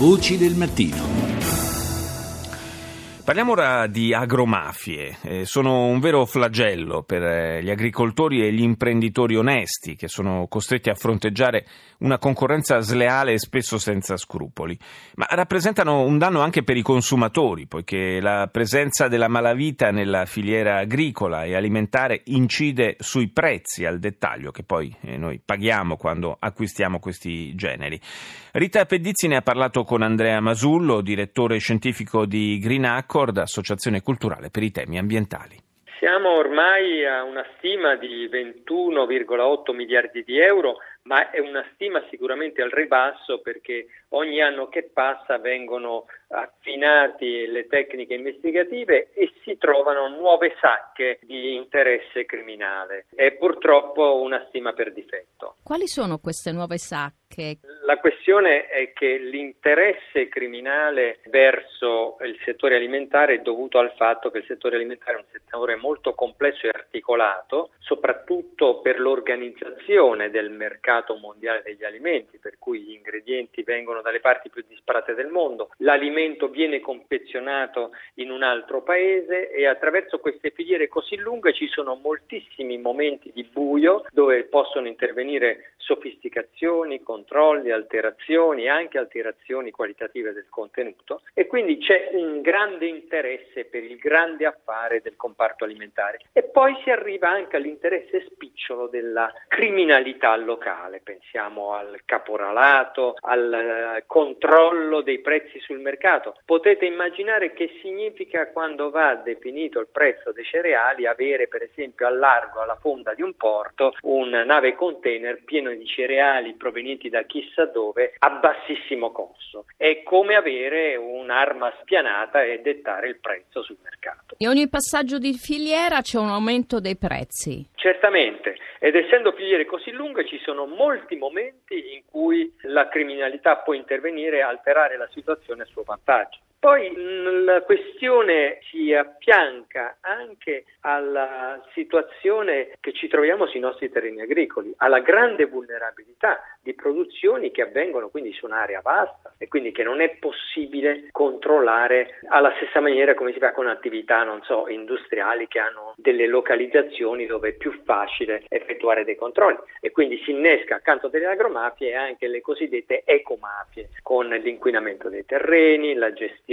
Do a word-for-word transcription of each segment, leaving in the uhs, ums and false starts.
Voci del mattino. Parliamo ora di agromafie, eh, sono un vero flagello per eh, gli agricoltori e gli imprenditori onesti che sono costretti a fronteggiare una concorrenza sleale e spesso senza scrupoli, ma rappresentano un danno anche per i consumatori, poiché la presenza della malavita nella filiera agricola e alimentare incide sui prezzi al dettaglio che poi eh, noi paghiamo quando acquistiamo questi generi. Rita Pedizzi ne ha parlato con Andrea Masullo, direttore scientifico di Greenaccord, associazione culturale per i temi ambientali. Siamo ormai a una stima di ventuno virgola otto miliardi di euro, ma è una stima sicuramente al ribasso perché ogni anno che passa vengono affinate le tecniche investigative e si trovano nuove sacche di interesse criminale. È purtroppo una stima per difetto. Quali sono queste nuove sacche? La questione è che l'interesse criminale verso il settore alimentare è dovuto al fatto che il settore alimentare è un settore molto complesso e articolato, soprattutto per l'organizzazione del mercato mondiale degli alimenti, per cui gli ingredienti vengono dalle parti più disparate del mondo, l'alimento viene confezionato in un altro paese e attraverso queste filiere così lunghe ci sono moltissimi momenti di buio dove possono intervenire sofisticazioni, controlli, alterazioni, anche alterazioni qualitative del contenuto, e quindi c'è un grande interesse per il grande affare del comparto alimentare e poi si arriva anche all'interesse spicciolo della criminalità locale. Pensiamo al caporalato, al controllo dei prezzi sul mercato. Potete immaginare che significa quando va definito il prezzo dei cereali avere per esempio al largo, alla fonda di un porto, una nave container pieno di cereali provenienti da chissà dove a bassissimo costo. È come avere un'arma spianata e dettare il prezzo sul mercato. In ogni passaggio di filiera c'è un aumento dei prezzi? Certamente, ed essendo filiere così lunghe ci sono molti momenti in cui la criminalità può intervenire e alterare la situazione a suo vantaggio. Poi la questione si affianca anche alla situazione che ci troviamo sui nostri terreni agricoli, alla grande vulnerabilità di produzioni che avvengono quindi su un'area vasta e quindi che non è possibile controllare alla stessa maniera come si fa con attività, non so, industriali che hanno delle localizzazioni dove è più facile effettuare dei controlli, e quindi si innesca accanto delle agromafie anche le cosiddette ecomafie con l'inquinamento dei terreni, la gestione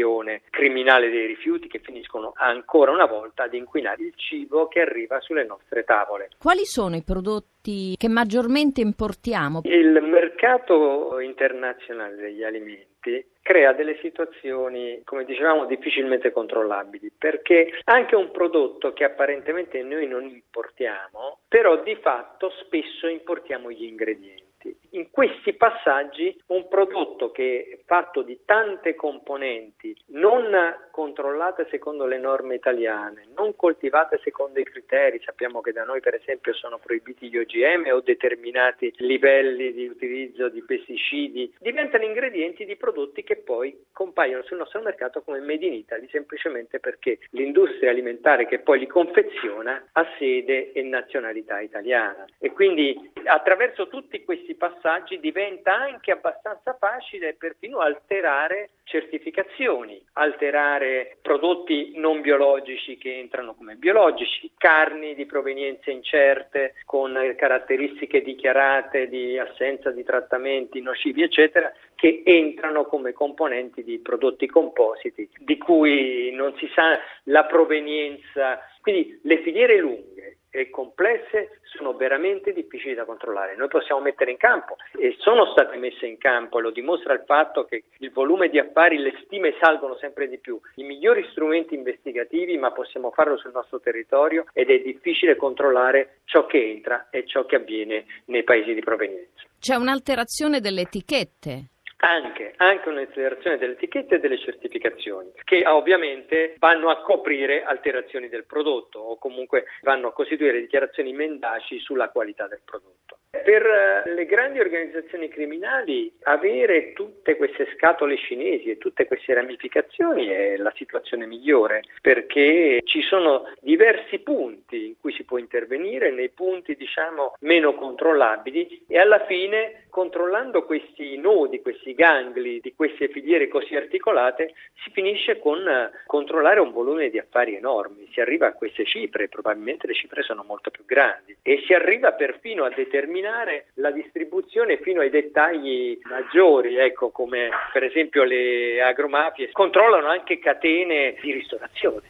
criminale dei rifiuti che finiscono ancora una volta ad inquinare il cibo che arriva sulle nostre tavole. Quali sono i prodotti che maggiormente importiamo? Il mercato internazionale degli alimenti crea delle situazioni, come dicevamo, difficilmente controllabili, perché anche un prodotto che apparentemente noi non importiamo, però di fatto spesso importiamo gli ingredienti. In questi passaggi un prodotto che è fatto di tante componenti, non controllate secondo le norme italiane, non coltivate secondo i criteri, sappiamo che da noi per esempio sono proibiti gli O G M o determinati livelli di utilizzo di pesticidi, diventano ingredienti di prodotti che poi compaiono sul nostro mercato come made in Italy, semplicemente perché l'industria alimentare che poi li confeziona ha sede e nazionalità italiana. E quindi attraverso tutti questi passaggi diventa anche abbastanza facile perfino alterare certificazioni, alterare prodotti non biologici che entrano come biologici, carni di provenienze incerte con caratteristiche dichiarate di assenza di trattamenti nocivi eccetera, che entrano come componenti di prodotti compositi di cui non si sa la provenienza. Quindi le filiere lunghe e complesse sono veramente difficili da controllare. Noi possiamo mettere in campo, e sono state messe in campo, e lo dimostra il fatto che il volume di affari, le stime salgono sempre di più, i migliori strumenti investigativi, ma possiamo farlo sul nostro territorio ed è difficile controllare ciò che entra e ciò che avviene nei paesi di provenienza. C'è un'alterazione delle etichette? Anche, anche un'alterazione delle etichette e delle certificazioni, che ovviamente vanno a coprire alterazioni del prodotto o comunque vanno a costituire dichiarazioni mendaci sulla qualità del prodotto. Per le grandi organizzazioni criminali avere tutte queste scatole cinesi e tutte queste ramificazioni è la situazione migliore, perché ci sono diversi punti in cui si può intervenire, nei punti diciamo meno controllabili, e alla fine controllando questi nodi, questi gangli di queste filiere così articolate si finisce con controllare un volume di affari enormi, si arriva a queste cifre, probabilmente le cifre sono molto più grandi, e si arriva perfino a determinare la distribuzione fino ai dettagli maggiori, ecco, come per esempio le agromafie controllano anche catene di ristorazione.